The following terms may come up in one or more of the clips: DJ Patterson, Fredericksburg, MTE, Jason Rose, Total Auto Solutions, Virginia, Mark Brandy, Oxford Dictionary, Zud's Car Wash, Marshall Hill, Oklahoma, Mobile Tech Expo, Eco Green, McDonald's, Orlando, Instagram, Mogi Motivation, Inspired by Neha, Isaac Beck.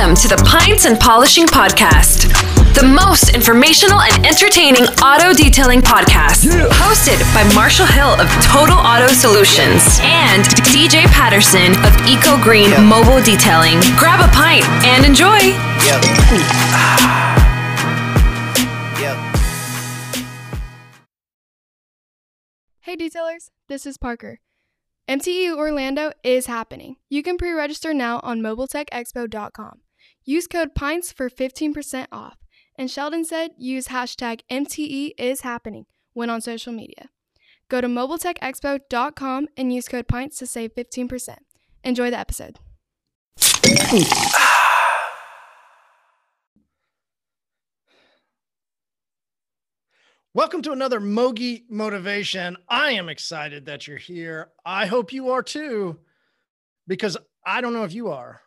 Welcome to the Pints and Polishing Podcast, the most informational and entertaining auto detailing podcast, hosted by Marshall Hill of Total Auto Solutions and DJ Patterson of Eco Green Mobile Detailing. Grab a pint and enjoy. Hey detailers, this is Parker. MTE Orlando is happening. You can pre-register now on mobiletechexpo.com. Use code PINTS for 15% off. And Sheldon said use hashtag MTE is happening when on social media. Go to mobiletechexpo.com and use code PINTS to save 15%. Enjoy the episode. Welcome to another Mogi Motivation. I am excited that you're here. I hope you are too, because I don't know if you are,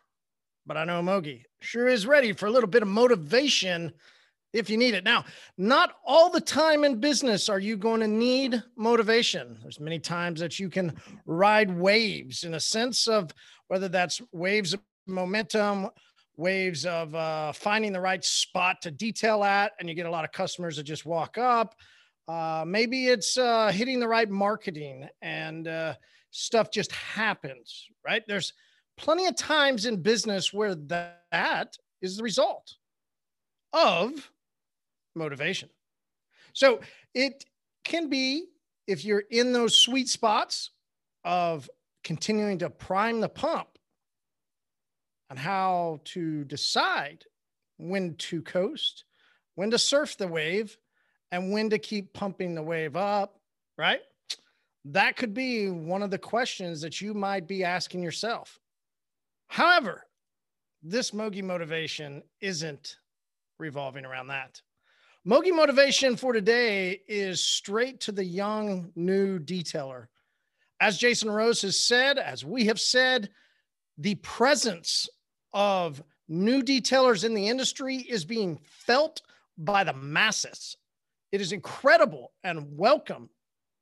but I know Mogi sure is ready for a little bit of motivation if you need it. Now, not all the time in business are you going to need motivation. There's many times that you can ride waves in a sense of whether that's waves of momentum, waves of finding the right spot to detail at, and you get a lot of customers that just walk up. Maybe it's hitting the right marketing and stuff just happens, right? There's plenty of times in business where that is the result of motivation. So it can be, if you're in those sweet spots of continuing to prime the pump, on how to decide when to coast, when to surf the wave, and when to keep pumping the wave up, right? That could be one of the questions that you might be asking yourself. However, this Mogi Motivation isn't revolving around that. Mogi Motivation for today is straight to the young, new detailer. As Jason Rose has said, as we have said, the presence of new detailers in the industry is being felt by the masses. It is incredible and welcome,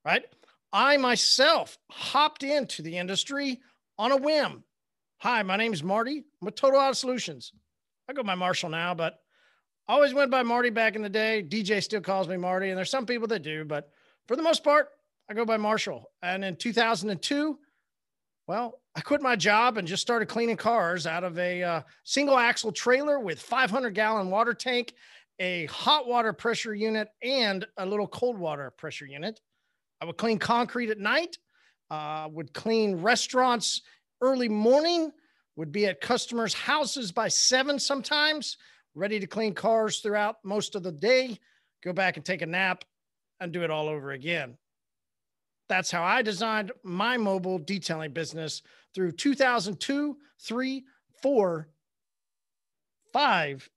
right? I myself hopped into the industry on a whim. Hi, my name is Marty. I'm with Total Auto Solutions. I go by Marshall now, but I always went by Marty back in the day. DJ still calls me Marty, and there's some people that do, but for the most part, I go by Marshall. And in 2002, well, I quit my job and just started cleaning cars out of a single axle trailer with 500-gallon water tank, a hot water pressure unit, and a little cold water pressure unit. I would clean concrete at night, would clean restaurants early morning, would be at customers' houses by 7 sometimes, ready to clean cars throughout most of the day, go back and take a nap, and do it all over again. That's how I designed my mobile detailing business through 2002, 3, 4, 5,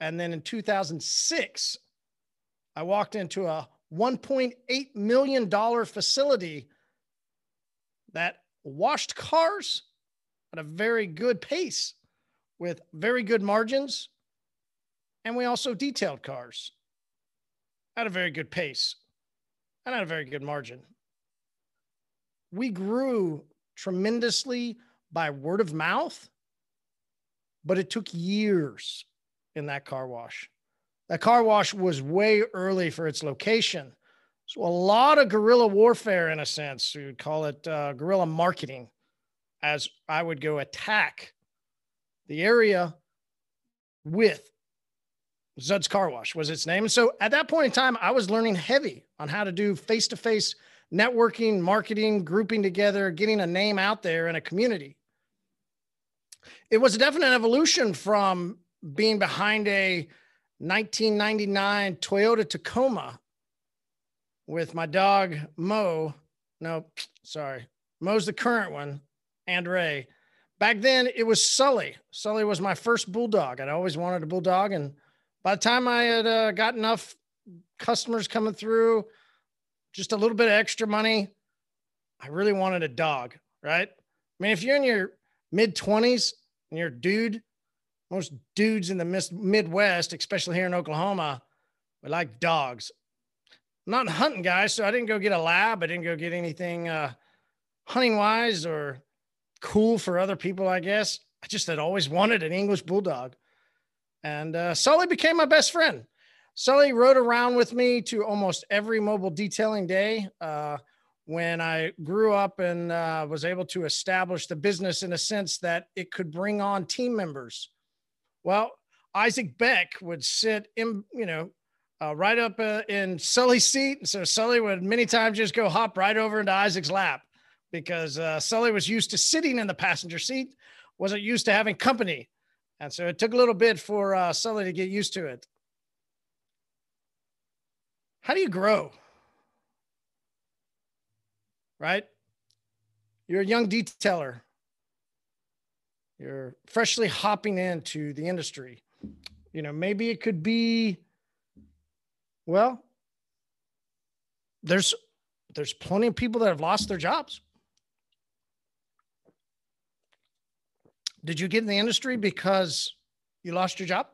and then in 2006, I walked into a $1.8 million facility that washed cars at a very good pace with very good margins, and we also detailed cars at a very good pace and at a very good margin. We grew tremendously by word of mouth, but it took years in that car wash. That car wash was way early for its location. So a lot of guerrilla warfare, in a sense. We would call it guerrilla marketing, as I would go attack the area with Zud's Car Wash was its name. And so at that point in time, I was learning heavy on how to do face-to-face networking, marketing, grouping together, getting a name out there in a community. It was a definite evolution from being behind a 1999 Toyota Tacoma with my dog, Mo. No, sorry. Mo's the current one, and Ray. Back then, it was Sully. Sully was my first bulldog. I'd always wanted a bulldog, and by the time I had got enough customers coming through, just a little bit of extra money, I really wanted a dog, right? I mean, if you're in your mid-20s and you're a dude, most dudes in the Midwest, especially here in Oklahoma, would like dogs. I'm not hunting guys, so I didn't go get a lab. I didn't go get anything hunting-wise or cool for other people, I guess. I just had always wanted an English bulldog. And Sully became my best friend. Sully rode around with me to almost every mobile detailing day. When I grew up and was able to establish the business in a sense that it could bring on team members. Well, Isaac Beck would sit in, right up in Sully's seat. And so Sully would many times just go hop right over into Isaac's lap because Sully was used to sitting in the passenger seat, wasn't used to having company. And so it took a little bit for Sully to get used to it. How do you grow? Right? You're a young detailer. You're freshly hopping into the industry. You know, maybe it could be, well, there's plenty of people that have lost their jobs. Did you get in the industry because you lost your job?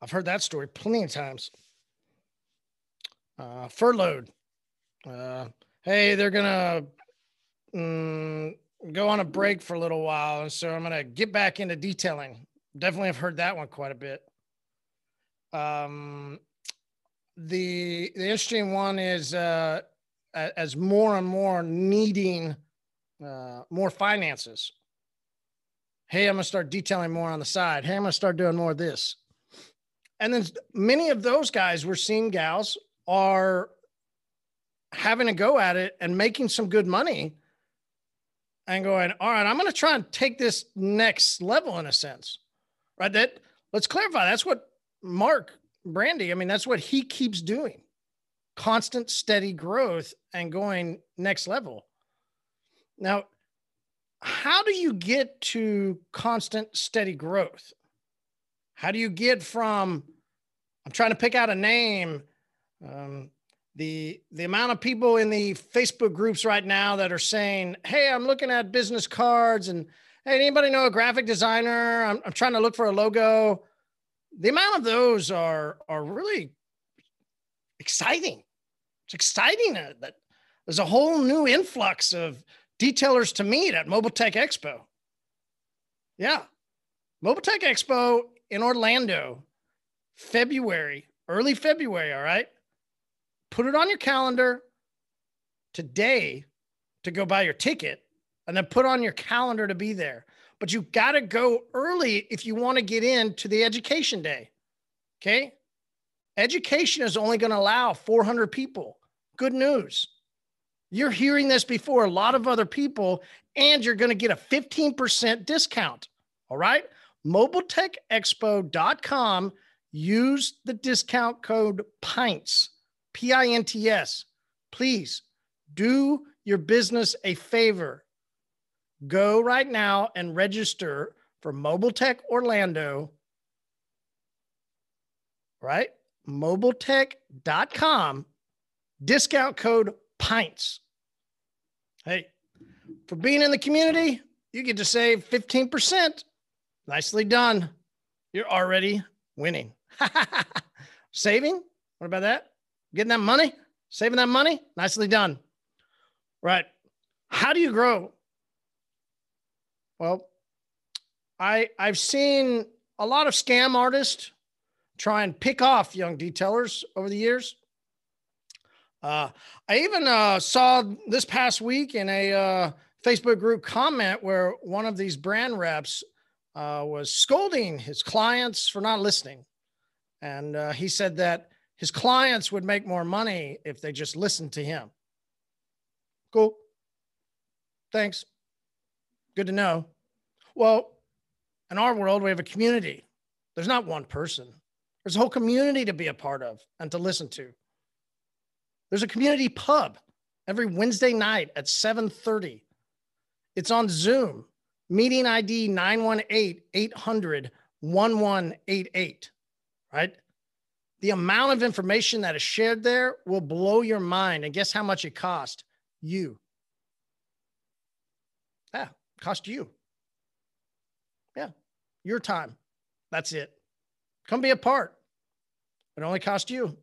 I've heard that story plenty of times. Furloughed. Hey, they're going to go on a break for a little while. And so I'm going to get back into detailing. Definitely have heard that one quite a bit. The interesting one is as more and more needing more finances. Hey, I'm going to start detailing more on the side. Hey, I'm going to start doing more of this. And then many of those guys we're seeing, gals, are having a go at it and making some good money and going, all right, I'm going to try and take this next level in a sense, right? That, let's clarify. That's what Mark Brandy, I mean, that's what he keeps doing. Constant, steady growth and going next level. Now, how do you get to constant, steady growth? How do you get from, I'm trying to pick out a name, the amount of people in the Facebook groups right now that are saying, hey, I'm looking at business cards and, hey, anybody know a graphic designer? I'm trying to look for a logo. The amount of those are really exciting. It's exciting that there's a whole new influx of detailers to meet at Mobile Tech Expo. Yeah. Mobile Tech Expo in Orlando, February, early February. All right. Put it on your calendar today to go buy your ticket and then put on your calendar to be there. But you got to go early if you want to get into the education day. Okay. Education is only going to allow 400 people. Good news. You're hearing this before a lot of other people, and you're going to get a 15% discount. All right. MobileTechExpo.com. Use the discount code PINTS, P-I-N-T-S. Please do your business a favor. Go right now and register for Mobile Tech Orlando. Right? MobileTech.com. Discount code PINTS. Hey, for being in the community, you get to save 15%. Nicely done. You're already winning. Saving? What about that? Getting that money? Saving that money? Nicely done. Right. How do you grow? Well, I've seen a lot of scam artists try and pick off young detailers over the years. I even saw this past week in a Facebook group comment where one of these brand reps was scolding his clients for not listening. And he said that his clients would make more money if they just listened to him. Cool. Thanks. Good to know. Well, in our world, we have a community. There's not one person. There's a whole community to be a part of and to listen to. There's a community pub every Wednesday night at 7:30. It's on Zoom, meeting ID 918-800-1188, right? The amount of information that is shared there will blow your mind. And guess how much it cost you? Yeah, cost you. Yeah, your time. That's it. Come be a part. It only cost you.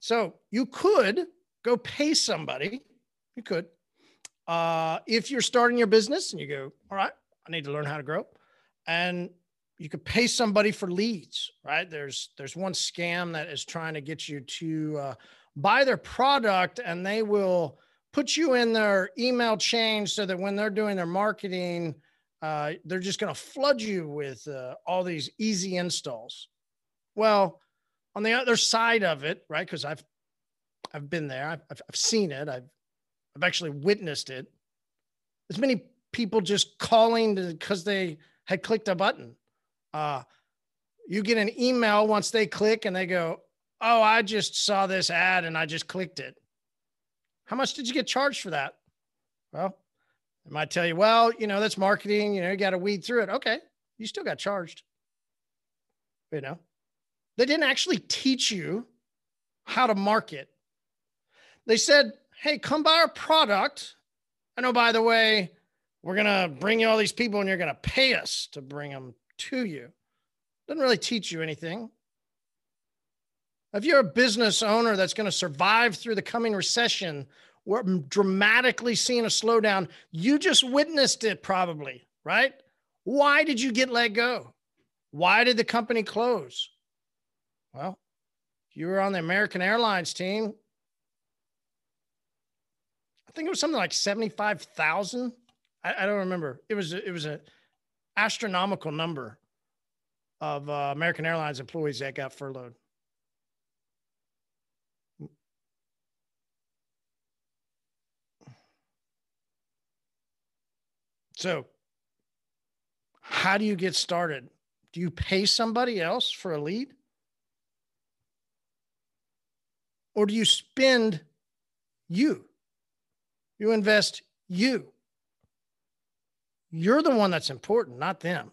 So you could go pay somebody. You could If you're starting your business and you go, all right, I need to learn how to grow, and you could pay somebody for leads, right? There's one scam that is trying to get you to buy their product, and they will put you in their email chain so that when they're doing their marketing, they're just going to flood you with all these easy installs. Well, on the other side of it, right? Because I've been there. I've seen it. I've actually witnessed it. As many people just calling because they had clicked a button. You get an email once they click and they go, oh, I just saw this ad and I just clicked it. How much did you get charged for that? Well, they might tell you, well, you know, that's marketing, you know, you got to weed through it. Okay. You still got charged. You know, they didn't actually teach you how to market. They said, hey, come buy our product. And oh, by the way, we're going to bring you all these people and you're going to pay us to bring them to you. Doesn't really teach you anything. If you're a business owner that's going to survive through the coming recession, we're dramatically seeing a slowdown. You just witnessed it probably, right? Why did you get let go? Why did the company close? Well, you were on the American Airlines team. I think it was something like 75,000. I don't remember. It was an astronomical number of American Airlines employees that got furloughed. So how do you get started? Do you pay somebody else for a lead? Or do you spend you? You invest you. You're the one that's important, not them.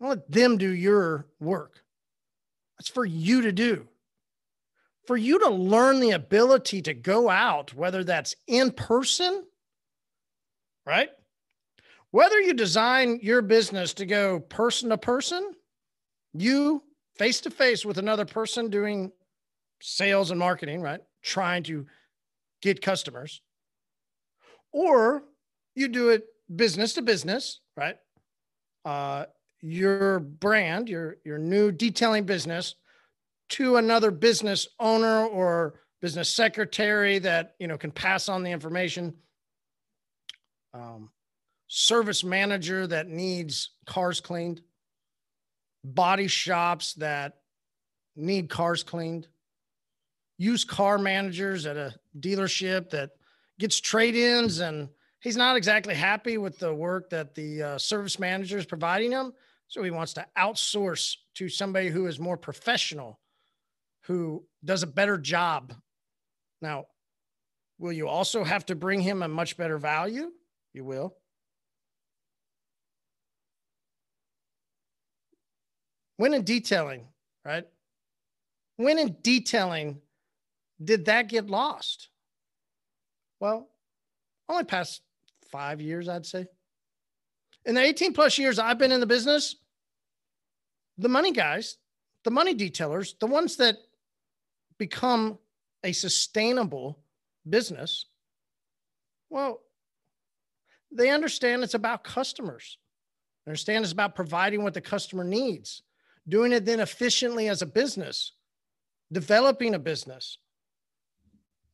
Don't let them do your work. That's for you to do. For you to learn the ability to go out, whether that's in person, right? Whether you design your business to go person to person, you face to face with another person doing sales and marketing, right? Trying to get customers, or you do it business to business, right? Your brand, your new detailing business to another business owner or business secretary that, you know, can pass on the information. Service manager that needs cars cleaned, body shops that need cars cleaned, used car managers at a dealership that gets trade-ins and he's not exactly happy with the work that the service manager is providing him. So he wants to outsource to somebody who is more professional, who does a better job. Now, will you also have to bring him a much better value? You will. When in detailing, right? When in detailing, did that get lost? Well, only past 5 years, I'd say. In the 18 plus years I've been in the business, the money guys, the money detailers, the ones that become a sustainable business, well, they understand it's about customers. They understand it's about providing what the customer needs, doing it then efficiently as a business, developing a business.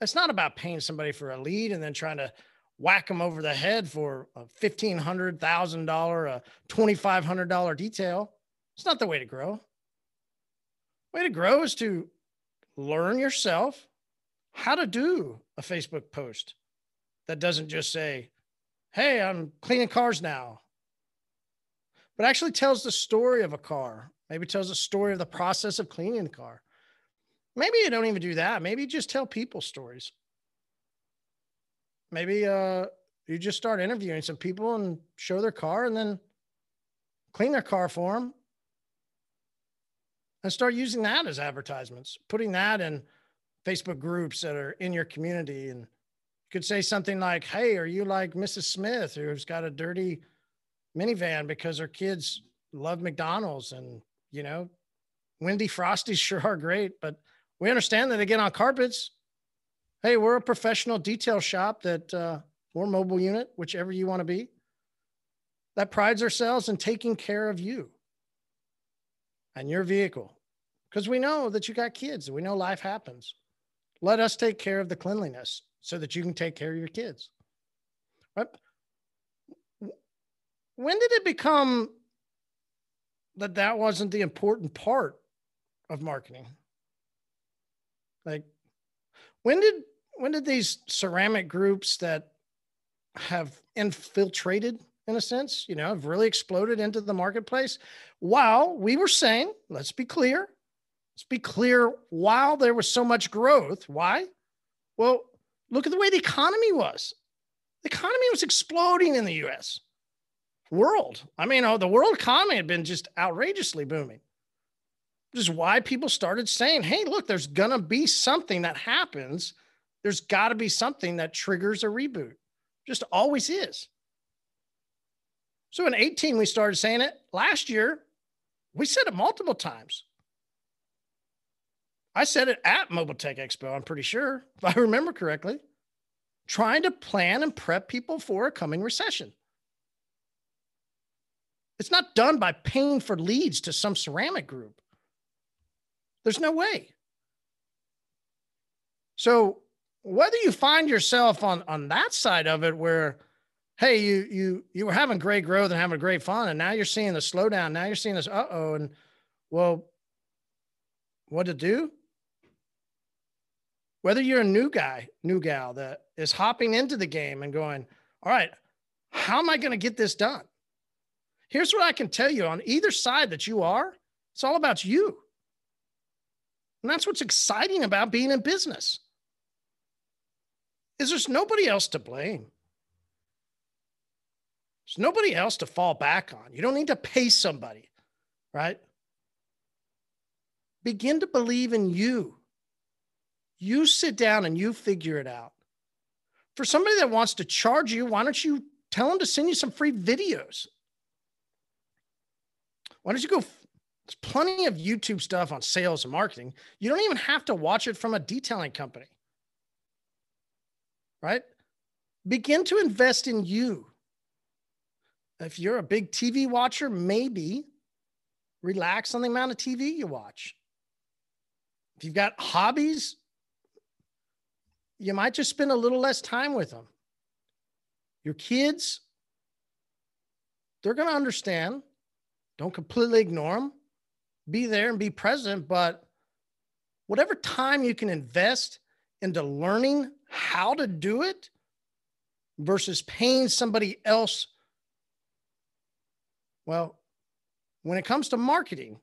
It's not about paying somebody for a lead and then trying to whack them over the head for a $1,500, $1,000, a $2,500 detail. It's not the way to grow. The way to grow is to learn yourself how to do a Facebook post that doesn't just say, hey, I'm cleaning cars now, but actually tells the story of a car. Maybe tells the story of the process of cleaning the car. Maybe you don't even do that. Maybe you just tell people stories. Maybe you just start interviewing some people and show their car and then clean their car for them and start using that as advertisements, putting that in Facebook groups that are in your community. And you could say something like, hey, are you like Mrs. Smith who's got a dirty minivan because her kids love McDonald's and, you know, Wendy Frosties sure are great, but we understand that they get on carpets. Hey, we're a professional detail shop that, or mobile unit, whichever you want to be, that prides ourselves in taking care of you and your vehicle. Because we know that you got kids, and we know life happens. Let us take care of the cleanliness so that you can take care of your kids. Right? When did it become that that wasn't the important part of marketing? Like, when did these ceramic groups that have infiltrated, in a sense, you know, have really exploded into the marketplace? While we were saying, let's be clear, while there was so much growth, why? Well, look at the way the economy was. The economy was exploding in the U.S. world. I mean, the world economy had been just outrageously booming. Which is why people started saying, hey, look, there's going to be something that happens. There's got to be something that triggers a reboot. Just always is. So in 2018, we started saying it. Last year, we said it multiple times. I said it at Mobile Tech Expo, I'm pretty sure, if I remember correctly, trying to plan and prep people for a coming recession. It's not done by paying for leads to some ceramic group. There's no way. So whether you find yourself on that side of it where, hey, you were having great growth and having great fun, and now you're seeing the slowdown, now you're seeing this uh-oh, and well, what to do? Whether you're a new guy, new gal that is hopping into the game and going, all right, how am I going to get this done? Here's what I can tell you on either side that you are, it's all about you. And that's what's exciting about being in business, is there's nobody else to blame. There's nobody else to fall back on. You don't need to pay somebody, right? Begin to believe in you. You sit down and you figure it out. For somebody that wants to charge you, why don't you tell them to send you some free videos? Why don't you go... There's plenty of YouTube stuff on sales and marketing. You don't even have to watch it from a detailing company, right? Begin to invest in you. If you're a big TV watcher, maybe relax on the amount of TV you watch. If you've got hobbies, you might just spend a little less time with them. Your kids, they're going to understand. Don't completely ignore them. Be there and be present, but whatever time you can invest into learning how to do it versus paying somebody else. Well, when it comes to marketing,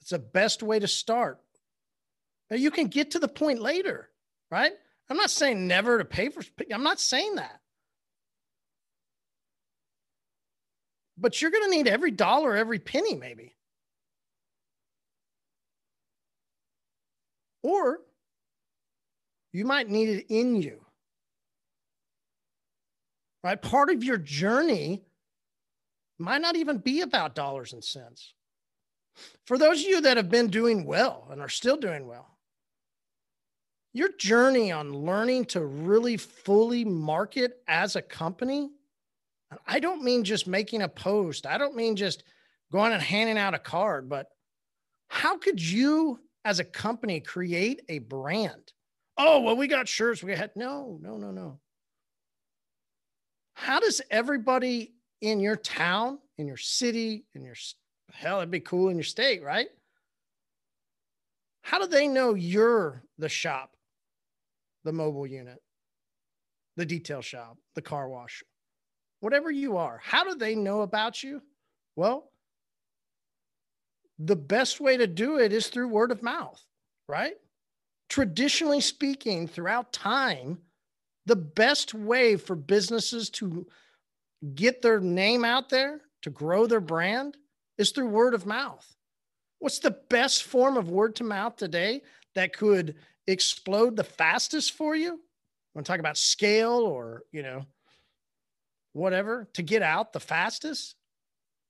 it's the best way to start. Now you can get to the point later, right? I'm not saying never to pay for, I'm not saying that. But you're going to need every dollar, every penny maybe. Or you might need it in you, right? Part of your journey might not even be about dollars and cents. For those of you that have been doing well and are still doing well, your journey on learning to really fully market as a company, and I don't mean just making a post. I don't mean just going and handing out a card, but how could you as a company create a brand? Oh, well, we got shirts. We had no. How does everybody in your town, in your city, in your, hell, it'd be cool in your state, right? How do they know you're the shop, the mobile unit, the detail shop, the car wash, whatever you are? How do they know about you? Well, the best way to do it is through word of mouth, right? Traditionally speaking, throughout time, the best way for businesses to get their name out there, to grow their brand, is through word of mouth. What's the best form of word to mouth today that could explode the fastest for you? I'm talking about scale or, you know, whatever, to get out the fastest.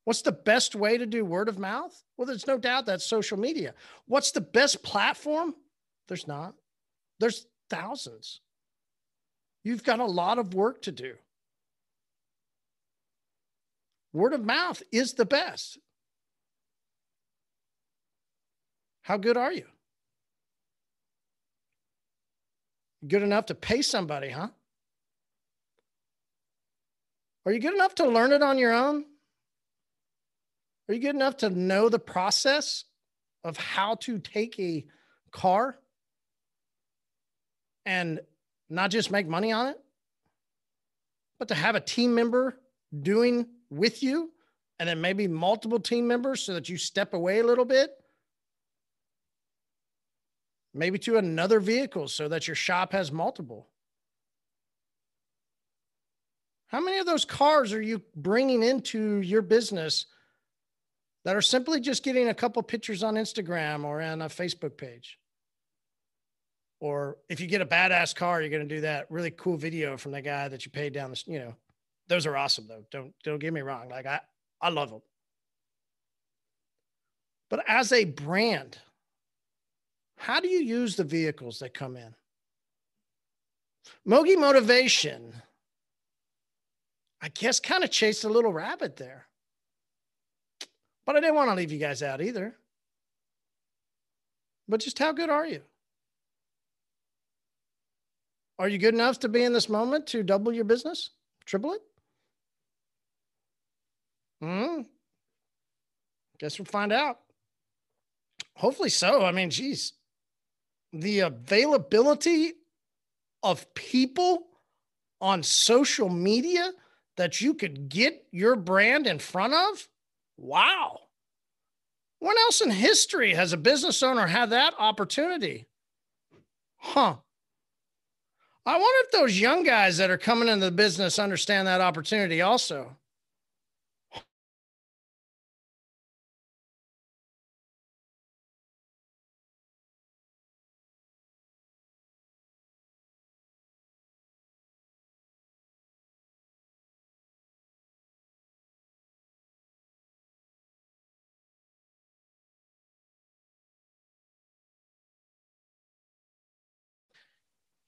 What's the best way to do word of mouth? Well, there's no doubt that's social media. What's the best platform? There's not. There's thousands. You've got a lot of work to do. Word of mouth is the best. How good are you? Good enough to pay somebody, huh? Are you good enough to learn it on your own? Are you good enough to know the process of how to take a car and not just make money on it, but to have a team member doing with you, and then maybe multiple team members so that you step away a little bit, maybe to another vehicle so that your shop has multiple? How many of those cars are you bringing into your business that are simply just getting a couple pictures on Instagram or on a Facebook page? Or if you get a badass car, you're going to do that really cool video from the guy that you paid down the, you know, those are awesome though. Don't get me wrong. Like I love them. But as a brand, how do you use the vehicles that come in? Mogi Motivation, I guess, kind of chased a little rabbit there, but I didn't want to leave you guys out either. But just how good are you? Are you good enough to be in this moment to double your business? Triple it? Guess we'll find out. Hopefully so. I mean, geez, the availability of people on social media that you could get your brand in front of? Wow. When else in history has a business owner had that opportunity? Huh. I wonder if those young guys that are coming into the business understand that opportunity also.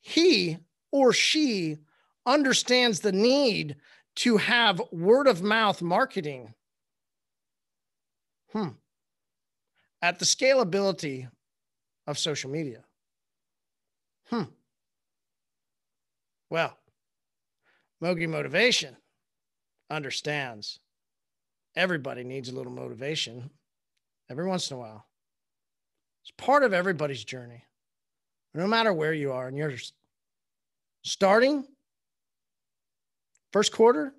He or she understands the need to have word of mouth marketing. At the scalability of social media. Well, Mogi Motivation understands everybody needs a little motivation every once in a while. It's part of everybody's journey. No matter where you are, and you're starting, first quarter,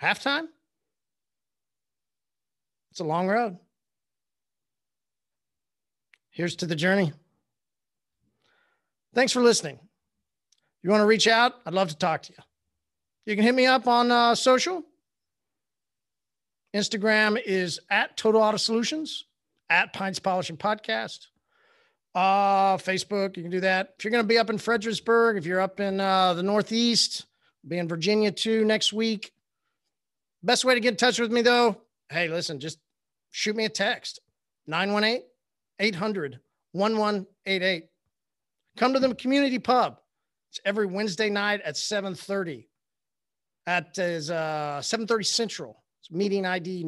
halftime, it's a long road. Here's to the journey. Thanks for listening. You want to reach out? I'd love to talk to you. You can hit me up on social. Instagram is at Total Auto Solutions, at Pines Polishing Podcast. Facebook, you can do that. If you're going to be up in Fredericksburg, if you're up in the Northeast, be in Virginia too next week. Best way to get in touch with me though, hey, listen, just shoot me a text, 918-800-1188. Come to the community pub. It's every Wednesday night at 7:30. That is 7:30 Central. It's meeting ID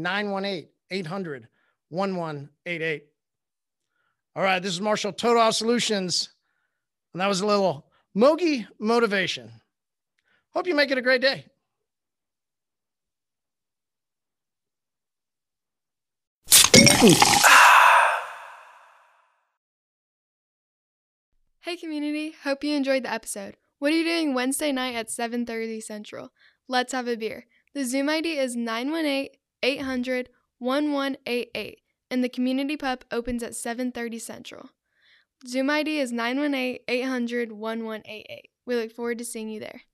918-800-1188. All right, this is Marshall, Total Auto Solutions, and that was a little Mogi Motivation. Hope you make it a great day. Hey, community. Hope you enjoyed the episode. What are you doing Wednesday night at 7:30 Central? Let's have a beer. The Zoom ID is 918-800-1188. And the community pub opens at 7:30 Central. Zoom ID is 918-800-1188. We look forward to seeing you there.